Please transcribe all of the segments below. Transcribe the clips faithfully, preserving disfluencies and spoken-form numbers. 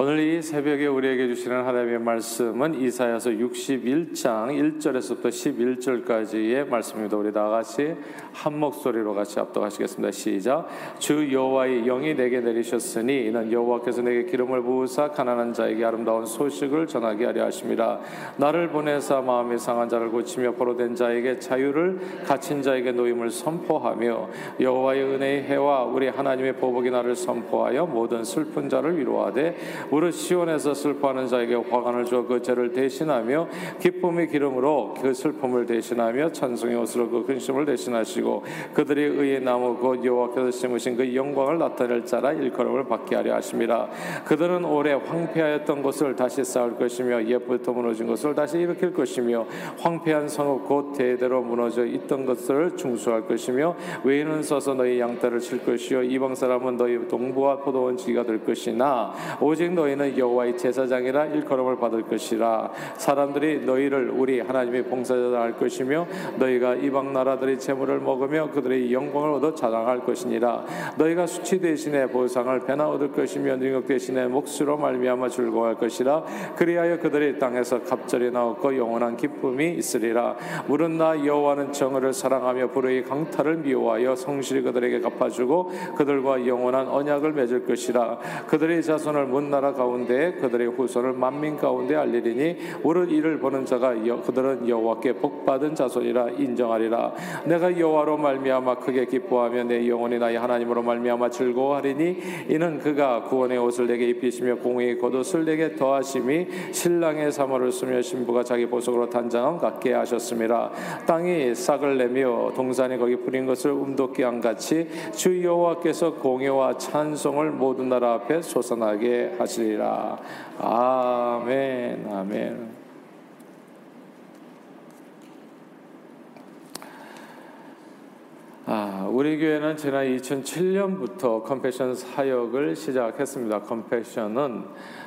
오늘 이 새벽에 우리에게 주시는 하나님의 말씀은 이사야서 육십일 장 일 절에서부터 십일 절까지의 말씀입니다. 우리 다같이 한 목소리로 같이 합독하시겠습니다. 시작. 주 여호와의 영이 내게 내리셨으니 이는 여호와께서 내게 기름을 부으사 가난한 자에게 아름다운 소식을 전하게 하려 하십니다. 나를 보내사 마음이 상한 자를 고치며 포로된 자에게 자유를, 갇힌 자에게 노임을 선포하며 여호와의 은혜의 해와 우리 하나님의 보복이 나를 선포하여 모든 슬픈 자를 위로하되 무릇 시온에서 슬퍼하는 자에게 화관을 주어 그 죄를 대신하며 기쁨의 기름으로 그 슬픔을 대신하며 찬송의 옷으로 그 근심을 대신하시고 그들의 의의 나무 곧 여호와께서 심으신 그 영광을 나타낼 자라 일컬음을 받게 하려 하십니다. 그들은 오래 황폐하였던 것을 다시 쌓을 것이며 옛부터 무너진 것을 다시 일으킬 것이며 황폐한 성읍 곧 대대로 무너져 있던 것을 중수할 것이며 외인은 서서 너희 양떼를 칠 것이요 이방 사람은 너희 동부와 포도원지기가 될 것이나 오직 너희는 여호와의 제사장이라 일컬음을 받을 것이라. 사람들이 너희를 우리 하나님의 봉사자라 할 것이며 너희가 이방 나라들의 재물을 먹으며 그들의 영광을 얻어 자랑할 것이니라. 너희가 수치 대신에 보상을 배나 얻을 것이며 능력 대신에 몫으로 말미암아 즐거워할 것이라. 그리하여 그들이 땅에서 갑절이 나왔고 영원한 기쁨이 있으리라. 물은 나 여호와는 정의를 사랑하며 불의의 강탈을 미워하여 성실히 그들에게 갚아주고 그들과 영원한 언약을 맺을 것이라. 그들의 자손을 온 나라 가운데 그들의 후손을 만민 가운데 알리리니 오늘 이를 보는 자가 여, 그들은 여호와께 복받은 자손이라 인정하리라. 내가 여호와로 말미암아 크게 기뻐하며 내 영혼이 나의 하나님으로 말미암아 즐거워하리니 이는 그가 구원의 옷을 내게 입히시며 공의의 겉옷을 내게 더하심이 신랑의 사모를 쓰며 신부가 자기 보석으로 단장함 같게 하셨습니다. 땅이 싹을 내며 동산이 거기 뿌린 것을 움돋게 한같이 주 여호와께서 공의와 찬송을 모든 나라 앞에 솟아나게 하시리라. 아멘. 아멘. 아, 우리 교회는 지난 이천칠 년부터 컴패션 사역을 시작했습니다. 컴패션은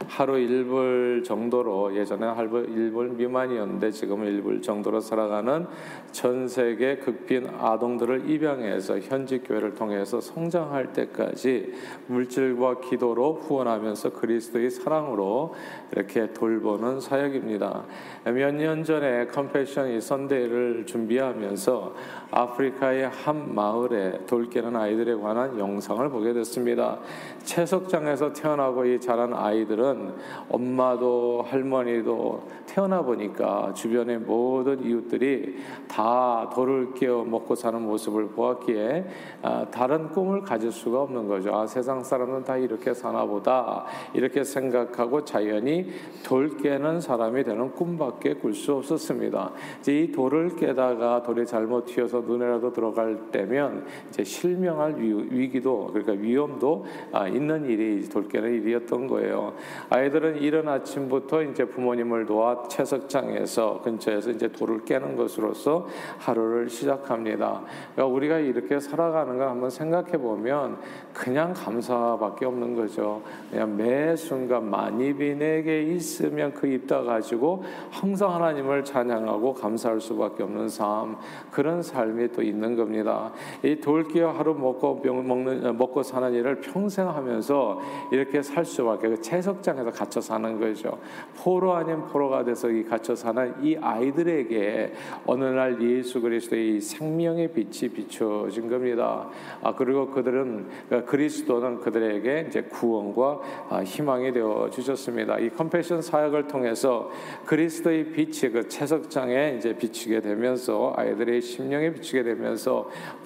하루 일 불 정도로, 예전에 하루 일 불 미만이었는데 지금은 일 불 정도로 살아가는 전 세계 극빈 아동들을 입양해서 현지 교회를 통해서 성장할 때까지 물질과 기도로 후원하면서 그리스도의 사랑으로 이렇게 돌보는 사역입니다. 몇 년 전에 컴패션 이 선데이를 준비하면서 아프리카의 한 마을에 돌깨는 아이들에 관한 영상을 보게 됐습니다. 채석장에서 태어나고 이 자란 아이들은 엄마도 할머니도 태어나 보니까 주변의 모든 이웃들이 다 돌을 깨어 먹고 사는 모습을 보았기에 아, 다른 꿈을 가질 수가 없는 거죠. 아, 세상 사람은 다 이렇게 사나 보다 이렇게 생각하고 자연히 돌 깨는 사람이 되는 꿈밖에 꿀 수 없었습니다. 이제 이 돌을 깨다가 돌이 잘못 튀어서 눈에라도 들어갈 때 면 이제 실명할 위기도, 그러니까 위험도 있는 일이 돌깨는 일이었던 거예요. 아이들은 이른 아침부터 이제 부모님을 도와 채석장에서 근처에서 이제 돌을 깨는 것으로서 하루를 시작합니다. 그러니까 우리가 이렇게 살아가는 걸 한번 생각해 보면 그냥 감사밖에 없는 거죠. 그냥 매 순간 만입이 내게 있으면 그 입다 가지고 항상 하나님을 찬양하고 감사할 수밖에 없는 삶, 그런 삶이 또 있는 겁니다. 이 돌기어 하루 먹고 먹는 먹고 사는 일을 평생 하면서 이렇게 살 수밖에, 그 채석장에서 갇혀 사는 거죠. 포로 아닌 포로가 돼서 이 갇혀 사는 이 아이들에게 어느 날 예수 그리스도의 생명의 빛이 비춰진 겁니다. 아, 그리고 그들은, 그러니까 그리스도는 그들에게 이제 구원과 아, 희망이 되어 주셨습니다. 이 컴패션 사역을 통해서 그리스도의 빛이 그 채석장에 이제 비치게 되면서 아이들의 심령에 비치게 되면서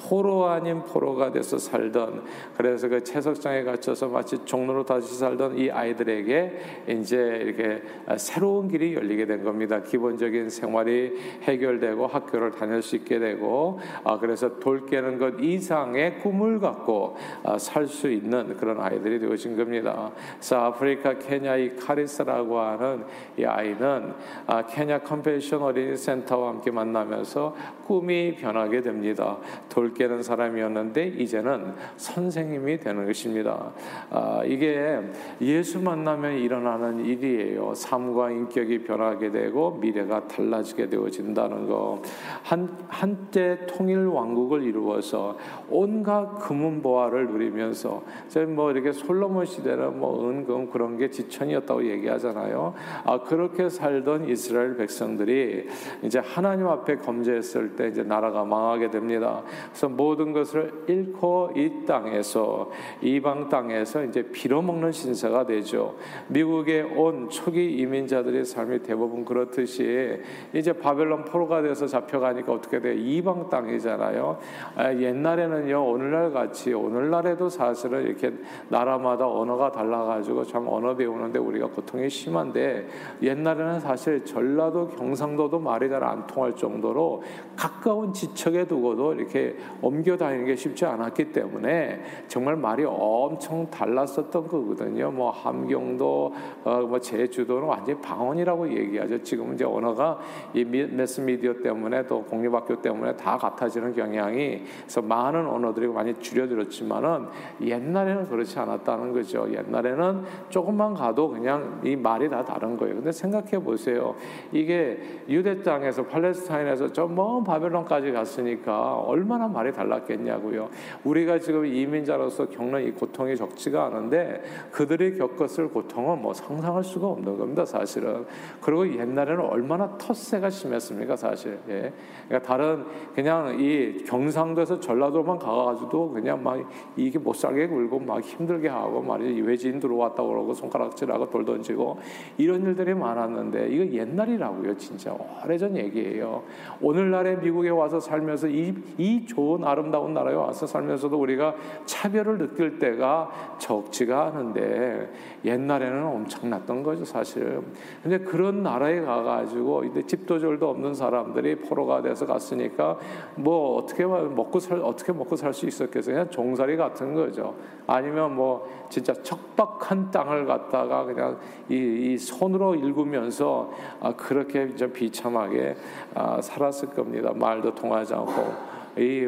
포로 아닌 포로가 돼서 살던, 그래서 그 채석장에 갇혀서 마치 종로로 다시 살던 이 아이들에게 이제 이렇게 새로운 길이 열리게 된 겁니다. 기본적인 생활이 해결되고 학교를 다닐 수 있게 되고, 아, 그래서 돌 깨는 것 이상의 꿈을 갖고 아, 살 수 있는 그런 아이들이 되어진 겁니다. 그래서 아프리카 케냐의 카리스라고 하는 이 아이는 아, 케냐 컴패션 어린이 센터와 함께 만나면서 꿈이 변하게 됩니다. 돌 불을 깨는 사람이었는데 이제는 선생님이 되는 것입니다. 아, 이게 예수 만나면 일어나는 일이에요. 삶과 인격이 변하게 되고 미래가 달라지게 되어진다는 거. 한, 한때 통일왕국을 이루어서 온갖 금은보화를 누리면서, 저희 뭐 이렇게 솔로몬 시대는 뭐 은금 그런 게 지천이었다고 얘기하잖아요. 아, 그렇게 살던 이스라엘 백성들이 이제 하나님 앞에 범죄했을 때 이제 나라가 망하게 됩니다. 그래서 모든 것을 잃고 이 땅에서, 이방 땅에서 이제 빌어먹는 신세가 되죠. 미국에 온 초기 이민자들의 삶이 대부분 그렇듯이 이제 바벨론 포로가 돼서 잡혀가니까 어떻게 돼요? 이방 땅이잖아요. 아, 옛날에는요, 오늘날 같이, 오늘날에도 사실은 이렇게 나라마다 언어가 달라가지고 참 언어 배우는데 우리가 고통이 심한데, 옛날에는 사실 전라도 경상도도 말이 잘 안 통할 정도로 가까운 지척에 두고도 이렇게 옮겨 다니는 게 쉽지 않았기 때문에 정말 말이 엄청 달랐었던 거거든요. 뭐 함경도, 어, 뭐 제주도는 완전히 방언이라고 얘기하죠. 지금은 이제 언어가 이 매스미디어 때문에 또 공립학교 때문에 다 같아지는 경향이, 그래서 많은 언어들이 많이 줄여들었지만은 옛날에는 그렇지 않았다는 거죠. 옛날에는 조금만 가도 그냥 이 말이 다 다른 거예요. 근데 생각해 보세요. 이게 유대 땅에서, 팔레스타인에서 저 먼 바벨론까지 갔으니까 얼마나 말이 달랐겠냐고요. 우리가 지금 이민자로서 겪는 이 고통이 적지가 않은데 그들이 겪었을 고통은 뭐 상상할 수가 없는 겁니다, 사실은. 그리고 옛날에는 얼마나 텃세가 심했습니까, 사실. 예. 그러니까 다른 그냥 이 경상도에서 전라도만 가가지고도 그냥 막 이게 못 살게 굴고 막 힘들게 하고 말이지, 외지인 들어왔다고 그러고 손가락질하고 돌 던지고 이런 일들이 많았는데, 이거 옛날이라고요. 진짜 오래전 얘기예요. 오늘날에 미국에 와서 살면서 이, 이 좋은 아름다운 나라에 와서 살면서도 우리가 차별을 느낄 때가 적지가 않은데 옛날에는 엄청났던 거죠, 사실. 근데 그런 나라에 가가지고 집도절도 없는 사람들이 포로가 돼서 갔으니까 뭐 어떻게 먹고 살, 어떻게 먹고 살 수 있었겠어요? 그냥 종살이 같은 거죠. 아니면 뭐 진짜 척박한 땅을 갖다가 그냥 이, 이 손으로 일구면서 아, 그렇게 이제 비참하게 아, 살았을 겁니다. 말도 통하지 않고 이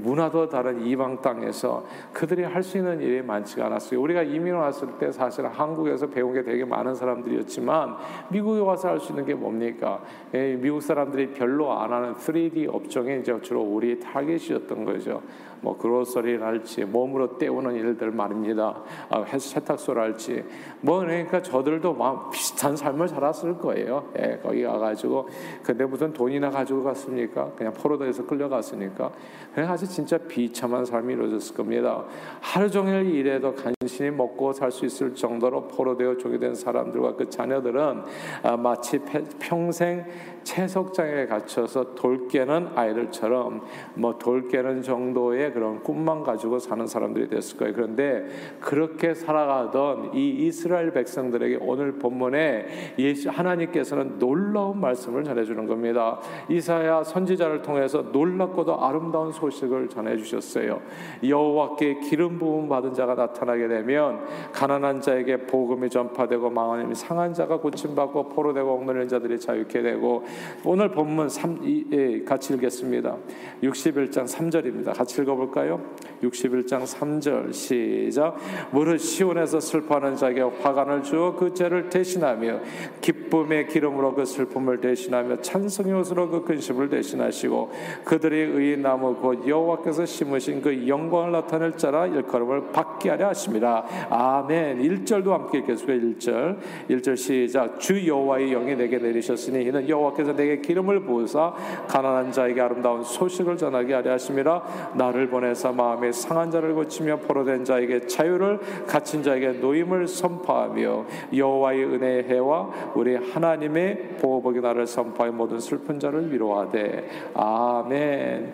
문화도 다른 이방 땅에서 그들이 할 수 있는 일이 많지가 않았어요. 우리가 이민 왔을 때 사실 한국에서 배운 게 되게 많은 사람들이었지만 미국에 와서 할 수 있는 게 뭡니까? 예, 미국 사람들이 별로 안 하는 쓰리디 업종이 이제 주로 우리의 타겟이었던 거죠. 뭐 그로서리랄지, 몸으로 때우는 일들 말입니다. 아, 세탁소랄지, 뭐 그러니까 저들도 막 비슷한 삶을 살았을 거예요. 예, 거기 가가지고 근데 무슨 돈이나 가지고 갔습니까? 그냥 포로돼서 끌려갔으니까. 그냥 아주 진짜 비참한 삶이 이루어졌을 겁니다. 하루 종일 일해도 간신히 먹고 살 수 있을 정도로 포로되어 종이된 사람들과 그 자녀들은 아, 마치 폐, 평생 채석장에 갇혀서 돌 깨는 아이들처럼 뭐 돌 깨는 정도의 그런 꿈만 가지고 사는 사람들이 됐을 거예요. 그런데 그렇게 살아가던 이 이스라엘 백성들에게 오늘 본문에 예수 하나님께서는 놀라운 말씀을 전해주는 겁니다. 이사야 선지자를 통해서 놀랍고도 아름다운 소식을 전해주셨어요. 여호와께 기름 부음 받은 자가 나타나게 되면 가난한 자에게 복음이 전파되고 마음이 상한 자가 고침받고 포로되고 억눌린 자들이 자유케 되고, 오늘 본문 삼, 이, 예, 같이 읽겠습니다. 육십일 장 삼 절입니다. 같이 읽 볼까요? 육십일 장 삼 절 시작. 무릇 시온에서 슬퍼하는 자에게 화관을 주어 그 죄를 대신하며 기쁨의 기름으로 그 슬픔을 대신하며 찬송의 옷으로 그 근심을 대신하시고 그들의 의의 나무 곧 여호와께서 심으신 그 영광을 나타낼 자라 일컬음을 받게 하려 하십니다. 아멘. 일 절도 함께 읽겠습니다. 일 절 일 절 시작. 주 여호와의 영이 내게 내리셨으니 이는 여호와께서 내게 기름을 부으사 가난한 자에게 아름다운 소식을 전하게 하려 하십니다. 나를 보내사 마음에 상한 자를 고치며 포로된 자에게 자유를, 갇힌 자에게 노임을 선포하며 여호와의 은혜의 해와 우리 하나님의 보호복이 나를 선포하여 모든 슬픈 자를 위로하되. 아멘.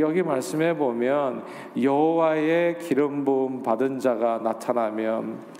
여기 말씀해 보면 여호와의 기름 부음 받은 자가 나타나면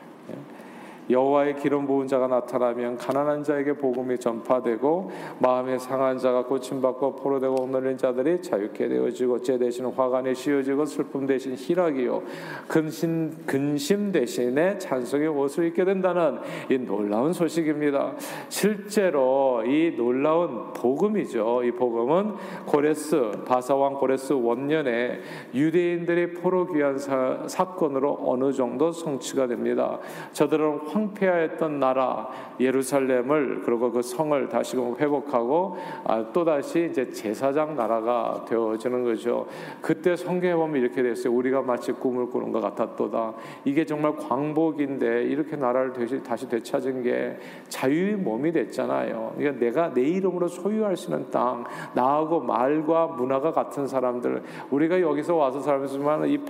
여호와의 기름 부은 자가 나타나면 가난한 자에게 복음이 전파되고 마음에 상한 자가 고침받고 포로되고 억눌린 자들이 자유케 되어지고 죄 대신 화관이 씌워지고 슬픔 대신 희락이요 근심, 근심 대신에 찬송의 옷을 입게 된다는 이 놀라운 소식입니다. 실제로 이 놀라운 복음이죠. 이 복음은 고레스 바사왕 고레스 원년에 유대인들의 포로 귀환 사, 사건으로 어느 정도 성취가 됩니다. 저들은 황폐하였던 나라 예루살렘을 그리고 그 성을 다시금 회복하고 아, 또다시 이제 제사장 나라가 되어지는 거죠. 그때 성경에 보면 이렇게 돼 있어요. 우리가 마치 꿈을 꾸는 것 같았도다. 이게 정말 광복인데 이렇게 나라를 되시, 다시 되찾은 게 자유의 몸이 됐잖아요. 그러니까 내가 내 이름으로 소유할 수 있는 땅, 나하고 말과 문화가 같은 사람들, 우리가 여기서 와서 살면서만 이,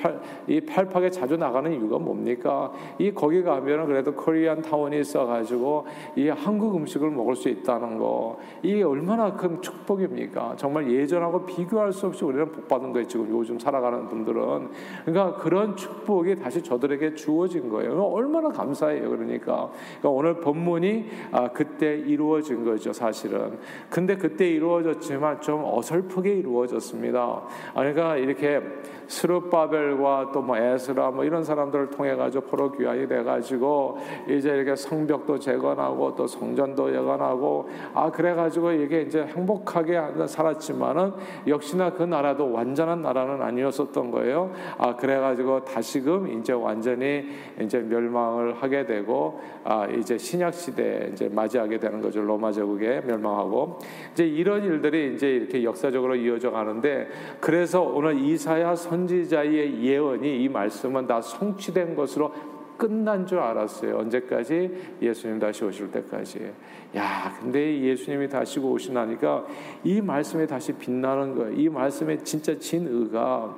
이 팔팍에 자주 나가는 이유가 뭡니까? 이 거기 가면은 그래도 코리안 타운이 있어가지고 이 한국 음식을 먹을 수 있다는 거, 이게 얼마나 큰 축복입니까? 정말 예전하고 비교할 수 없이 우리는 복받은 거예요. 지금 요즘 살아가는 분들은. 그러니까 그런 축복이 다시 저들에게 주어진 거예요. 얼마나 감사해요. 그러니까, 그러니까 오늘 본문이 아, 그때 이루어진 거죠. 사실은. 근데 그때 이루어졌지만 좀 어설프게 이루어졌습니다. 그러니까 이렇게 스룹바벨과 또 뭐 에스라 뭐 이런 사람들을 통해 가지고 포로 귀환이 돼 가지고 이제 이렇게 성벽도 재건하고 또 성전도 재건하고 아 그래 가지고 이게 이제 행복하게 살았지만은 역시나 그 나라도 완전한 나라는 아니었었던 거예요. 아 그래 가지고 다시금 이제 완전히 이제 멸망을 하게 되고 아 이제 신약 시대에 이제 맞이하게 되는 거죠. 로마 제국에 멸망하고 이제 이런 일들이 이제 이렇게 역사적으로 이어져 가는데 그래서 오늘 이사야 선지자의 예언이 이 말씀은 다 성취된 것으로 끝난 줄 알았어요. 언제까지? 예수님 다시 오실 때까지. 야, 근데 예수님이 다시 오시나니까 이 말씀이 다시 빛나는 거예요. 이 말씀에 진짜 진의가,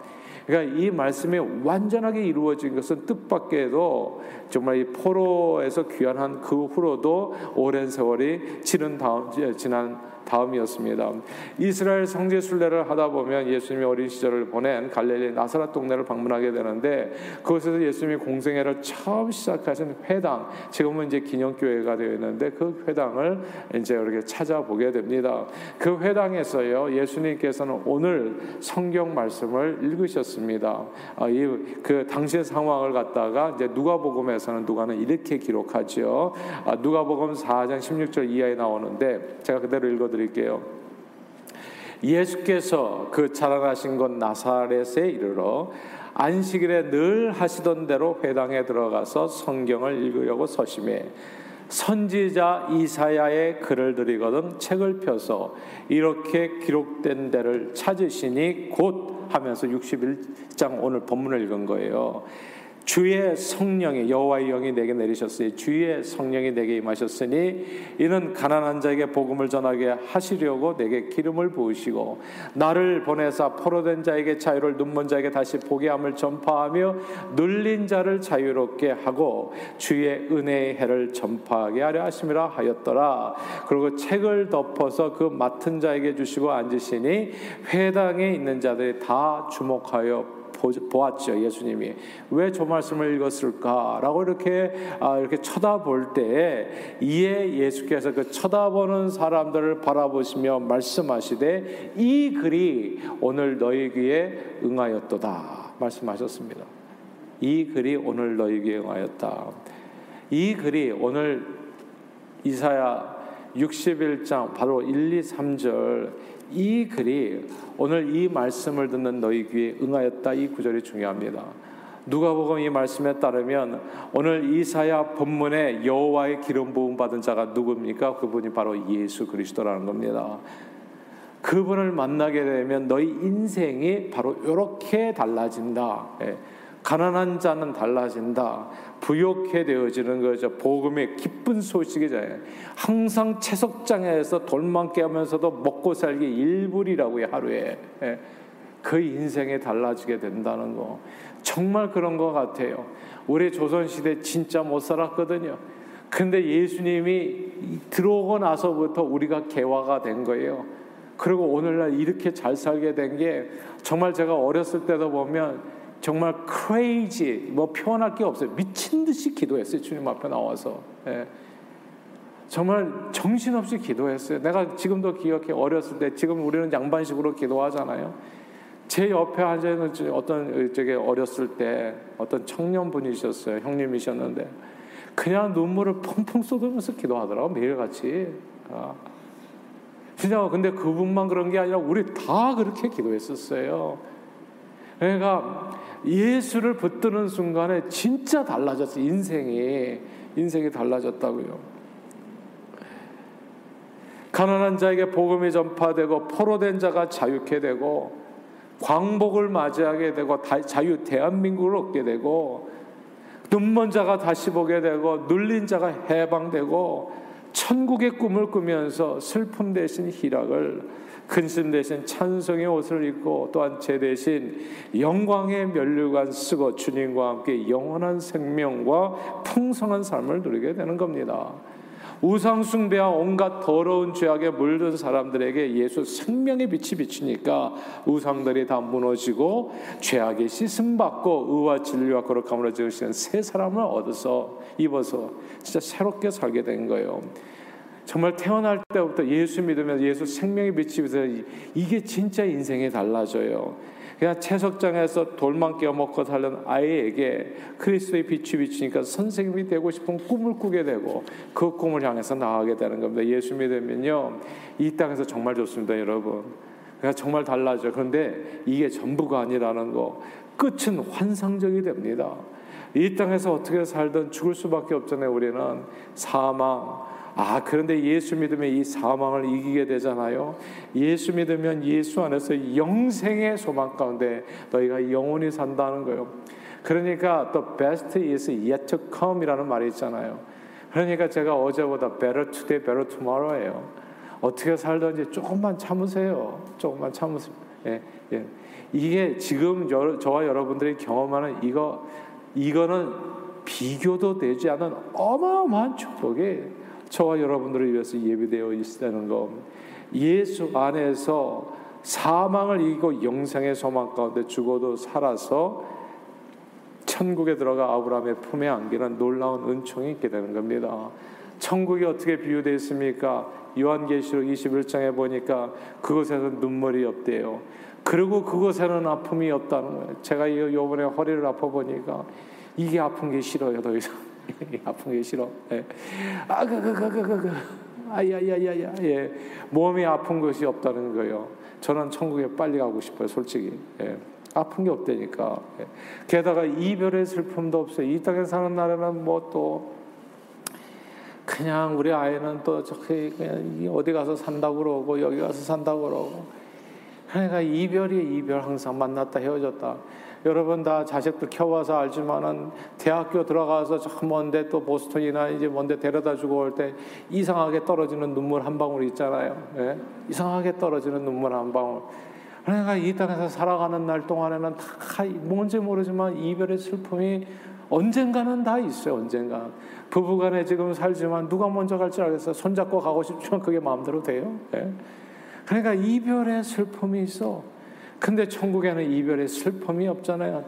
그러니까 이 말씀이 완전하게 이루어진 것은 뜻밖에도 정말 이 포로에서 귀환한 그 후로도 오랜 세월이 지난 다음 지난 다음이었습니다. 이스라엘 성지 순례를 하다 보면 예수님이 어린 시절을 보낸 갈릴리 나사렛 동네를 방문하게 되는데 그곳에서 예수님이 공생애를 처음 시작하신 회당, 지금은 이제 기념교회가 되어 있는데 그 회당을 이제 이렇게 찾아보게 됩니다. 그 회당에서요 예수님께서는 오늘 성경 말씀을 읽으셨습니다. 아, 이 그 당시의 상황을 갖다가 이제 누가복음에서는 누가는 이렇게 기록하죠. 아, 누가복음 사 장 십육 절 이하에 나오는데 제가 그대로 읽어드릴게요. 드릴게요. 예수께서 그 자라나신 곳 나사렛에 이르러 안식일에 늘 하시던 대로 회당에 들어가서 성경을 읽으려고 서심에 선지자 이사야의 글을 들이거든 책을 펴서 이렇게 기록된 데를 찾으시니 곧 하면서 육십일 장 오늘 본문을 읽은 거예요. 주의 성령이 여호와의 영이 내게 내리셨으니 주의 성령이 내게 임하셨으니 이는 가난한 자에게 복음을 전하게 하시려고 내게 기름을 부으시고 나를 보내사 포로된 자에게 자유를 눈먼 자에게 다시 보게 함을 전파하며 눌린 자를 자유롭게 하고 주의 은혜의 해를 전파하게 하려 하심이라 하였더라. 그리고 책을 덮어서 그 맡은 자에게 주시고 앉으시니 회당에 있는 자들이 다 주목하여 보았죠. 예수님이 왜 저 말씀을 읽었을까라고 이렇게 아, 이렇게 쳐다볼 때에 이에 예수께서 그 쳐다보는 사람들을 바라보시며 말씀하시되 이 글이 오늘 너희 귀에 응하였도다 말씀하셨습니다. 이 글이 오늘 너희 귀에 응하였다. 이 글이 오늘 이사야 육십일 장 바로 일, 이, 삼 절 이 글이 오늘 이 말씀을 듣는 너희 귀에 응하였다. 이 구절이 중요합니다. 누가복음 이 말씀에 따르면 오늘 이사야 본문에 여호와의 기름 부음 받은 자가 누굽니까? 그분이 바로 예수 그리스도라는 겁니다. 그분을 만나게 되면 너희 인생이 바로 이렇게 달라진다. 가난한 자는 달라진다. 부욕해 되어지는 거죠. 복음의 기쁜 소식이잖아요. 항상 채석장에서 돌만 깨면서도 먹고 살기 일불이라고요. 하루에. 그 인생이 달라지게 된다는 거. 정말 그런 것 같아요. 우리 조선시대 진짜 못 살았거든요. 근데 예수님이 들어오고 나서부터 우리가 개화가 된 거예요. 그리고 오늘날 이렇게 잘 살게 된 게 정말 제가 어렸을 때도 보면 정말 crazy, 뭐 표현할 게 없어요. 미친 듯이 기도했어요. 주님 앞에 나와서. 예. 정말 정신없이 기도했어요. 내가 지금도 기억해. 어렸을 때, 지금 우리는 양반식으로 기도하잖아요. 제 옆에 앉아있는 어떤, 저게 어렸을 때 어떤 청년분이셨어요. 형님이셨는데 그냥 눈물을 펑펑 쏟으면서 기도하더라고, 매일같이. 아. 진짜 근데 그분만 그런 게 아니라 우리 다 그렇게 기도했었어요. 그러니까 예수를 붙드는 순간에 진짜 달라졌어요. 인생이 인생이 달라졌다고요. 가난한 자에게 복음이 전파되고 포로된 자가 자유케 되고 광복을 맞이하게 되고 다, 자유 대한민국을 얻게 되고 눈먼 자가 다시 보게 되고 눌린 자가 해방되고 천국의 꿈을 꾸면서 슬픔 대신 희락을, 근심 대신 찬송의 옷을 입고 또한 제 대신 영광의 면류관 쓰고 주님과 함께 영원한 생명과 풍성한 삶을 누리게 되는 겁니다. 우상 숭배와 온갖 더러운 죄악에 물든 사람들에게 예수 생명의 빛이 비치니까 우상들이 다 무너지고 죄악의 씻음받고 의와 진리와 거룩함으로 지으시는 새 사람을 얻어서 입어서 진짜 새롭게 살게 된 거예요. 정말 태어날 때부터 예수 믿으면서 예수 생명의 빛이 비치면서 이게 진짜 인생이 달라져요. 그냥 채석장에서 돌만 깨어먹고 살던 아이에게 그리스도의 빛이 비치니까 선생님이 되고 싶은 꿈을 꾸게 되고 그 꿈을 향해서 나아가게 되는 겁니다. 예수 믿으면요 이 땅에서 정말 좋습니다, 여러분. 그러니까 정말 달라져요. 그런데 이게 전부가 아니라는 거, 끝은 환상적이 됩니다. 이 땅에서 어떻게 살든 죽을 수밖에 없잖아요. 우리는 사망, 아 그런데 예수 믿으면 이 사망을 이기게 되잖아요. 예수 믿으면 예수 안에서 영생의 소망 가운데 너희가 영원히 산다는 거예요. 그러니까 the best is yet to come 이라는 말이 있잖아요. 그러니까 제가 어제보다 better today, better tomorrow예요. 어떻게 살든지 조금만 참으세요. 조금만 참으세요. 예, 예. 이게 지금 여, 저와 여러분들이 경험하는 이거, 이거는 비교도 되지 않은 어마어마한 축복이 저와 여러분들을 위해서 예비되어 있다는 것, 예수 안에서 사망을 이기고 영생의 소망 가운데 죽어도 살아서 천국에 들어가 아브라함의 품에 안기는 놀라운 은총이 있게 되는 겁니다. 천국이 어떻게 비유되어 있습니까? 요한계시록 이십일 장에 보니까 그곳에는 눈물이 없대요. 그리고 그곳에는 아픔이 없다는 거예요. 제가 이번에 허리를 아파보니까 이게 아픈 게 싫어요, 더 이상. 아픈 게 싫어. 예. 아그그그그그 아야야야야. 예. 몸이 아픈 것이 없다는 거예요. 저는 천국에 빨리 가고 싶어요, 솔직히. 예. 아픈 게 없다니까. 예. 게다가 이별의 슬픔도 없어요. 이 땅에 사는 날에는 뭐 또 그냥 우리 아이는 또 저기 그냥 어디 가서 산다고 그러고 여기 가서 산다고 그러고. 그러니까 이별이 이별, 항상 만났다 헤어졌다. 여러분 다 자식들 키워서 알지만은 대학교 들어가서 저 먼데 또 보스턴이나 이제 먼데 데려다 주고 올 때 이상하게 떨어지는 눈물 한 방울 있잖아요. 예? 이상하게 떨어지는 눈물 한 방울. 그러니까 이 땅에서 살아가는 날 동안에는 다 뭔지 모르지만 이별의 슬픔이 언젠가는 다 있어요. 언젠가 부부간에 지금 살지만 누가 먼저 갈지 알겠어요. 손잡고 가고 싶지만 그게 마음대로 돼요. 예? 그러니까 이별의 슬픔이 있어. 근데 천국에는 이별의 슬픔이 없잖아요.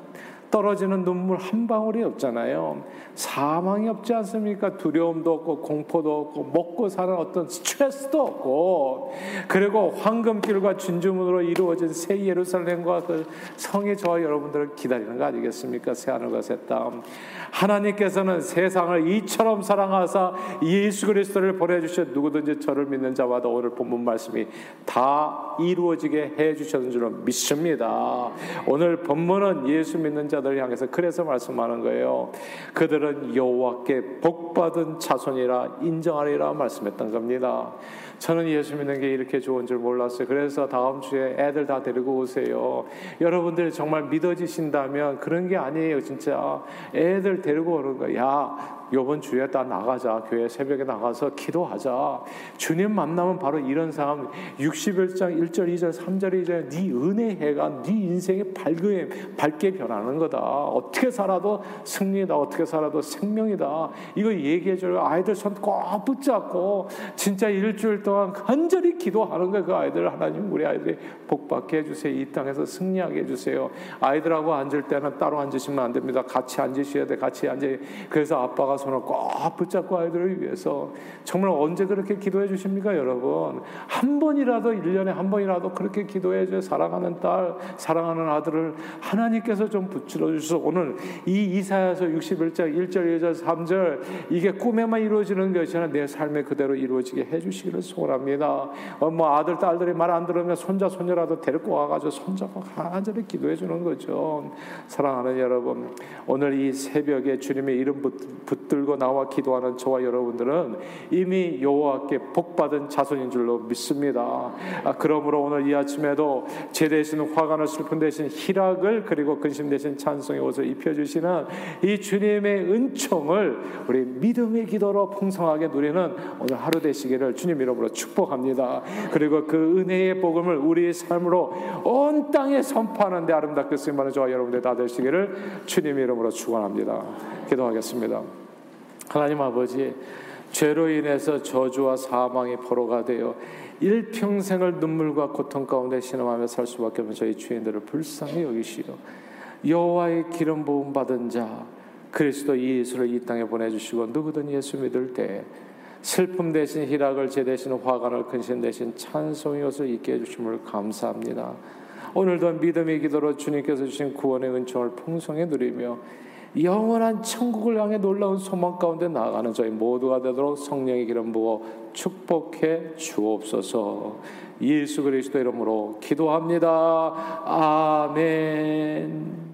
떨어지는 눈물 한 방울이 없잖아요. 사망이 없지 않습니까? 두려움도 없고 공포도 없고 먹고 사는 어떤 스트레스도 없고, 그리고 황금길과 진주문으로 이루어진 새 예루살렘과 그 성이 저와 여러분들을 기다리는 거 아니겠습니까? 새하늘과 새 땅. 하나님께서는 세상을 이처럼 사랑하사 예수 그리스도를 보내주셔 누구든지 저를 믿는 자마다 오늘 본문 말씀이 다 이루어지게 해주셨는 줄로 믿습니다. 오늘 본문은 예수 믿는 자 들 향해서 그래서 말씀하는 거예요. 그들은 여호와께 복받은 자손이라 인정하리라 말씀했던 겁니다. 저는 예수 믿는 게 이렇게 좋은 줄 몰랐어요. 그래서 다음 주에 애들 다 데리고 오세요. 여러분들 정말 믿어지신다면 그런 게 아니에요. 진짜 애들 데리고 오는 거야. 이번 주에 다 나가자. 교회 새벽에 나가서 기도하자. 주님 만나면 바로 이런 사람. 육십일 장 일 절 이 절 삼 절 이 절 네 은혜해가 네 인생이 밝게, 밝게 변하는 거다. 어떻게 살아도 승리다. 어떻게 살아도 생명이다. 이거 얘기해 주려고 아이들 손 꼭 붙잡고 진짜 일주일 동안 간절히 기도하는 거예요. 그 아이들 하나님 우리 아이들이 복받게 해주세요. 이 땅에서 승리하게 해주세요. 아이들하고 앉을 때는 따로 앉으시면 안 됩니다. 같이 앉으셔야 돼. 같이 앉아. 그래서 아빠가 손을 꼭 붙잡고 아이들을 위해서 정말 언제 그렇게 기도해 주십니까 여러분? 한 번이라도 일 년에 한 번이라도 그렇게 기도해 주세요. 사랑하는 딸 사랑하는 아들을 하나님께서 좀 붙들어 주셔서 오늘 이 이사야서 육십일 장 일 절 이 절 삼 절 이게 꿈에만 이루어지는 것이 아니라 내 삶에 그대로 이루어지게 해주시기를 소원합니다. 어, 뭐 아들 딸들이 말 안 들으면 손자 손녀라도 데리고 와가지고 손잡고 간절히 기도해 주는 거죠. 사랑하는 여러분 오늘 이 새벽에 주님의 이름 붙들고 나와 기도하는 저와 여러분들은 이미 여호와께 복받은 자손인 줄로 믿습니다. 아, 그러므로 오늘 이 아침에도 죄 대신 화관을 슬픔 대신 희락을 그리고 근심 대신 찬송의 옷을 입혀주시는 이 주님의 은총을 우리 믿음의 기도로 풍성하게 누리는 오늘 하루 되시기를 주님 이름으로 축복합니다. 그리고 그 은혜의 복음을 우리의 삶으로 온 땅에 선포하는 데 아름답게 쓰임받는 저와 여러분들 다 되시기를 주님 이름으로 축원합니다. 기도하겠습니다. 하나님 아버지 죄로 인해서 저주와 사망이 포로가 되어 일평생을 눈물과 고통 가운데 신음하며 살 수밖에 없는 저희 죄인들을 불쌍히 여기시오. 여호와의 기름 부음 받은 자 그리스도 예수를 이 땅에 보내주시고 누구든 예수 믿을 때 슬픔 대신 희락을 제 대신 화관을 근심 대신 찬송의 옷을 입게 해주심을 감사합니다. 오늘도 믿음의 기도로 주님께서 주신 구원의 은총을 풍성히 누리며 영원한 천국을 향해 놀라운 소망 가운데 나아가는 저희 모두가 되도록 성령의 기름 부어 축복해 주옵소서. 예수 그리스도 이름으로 기도합니다. 아멘.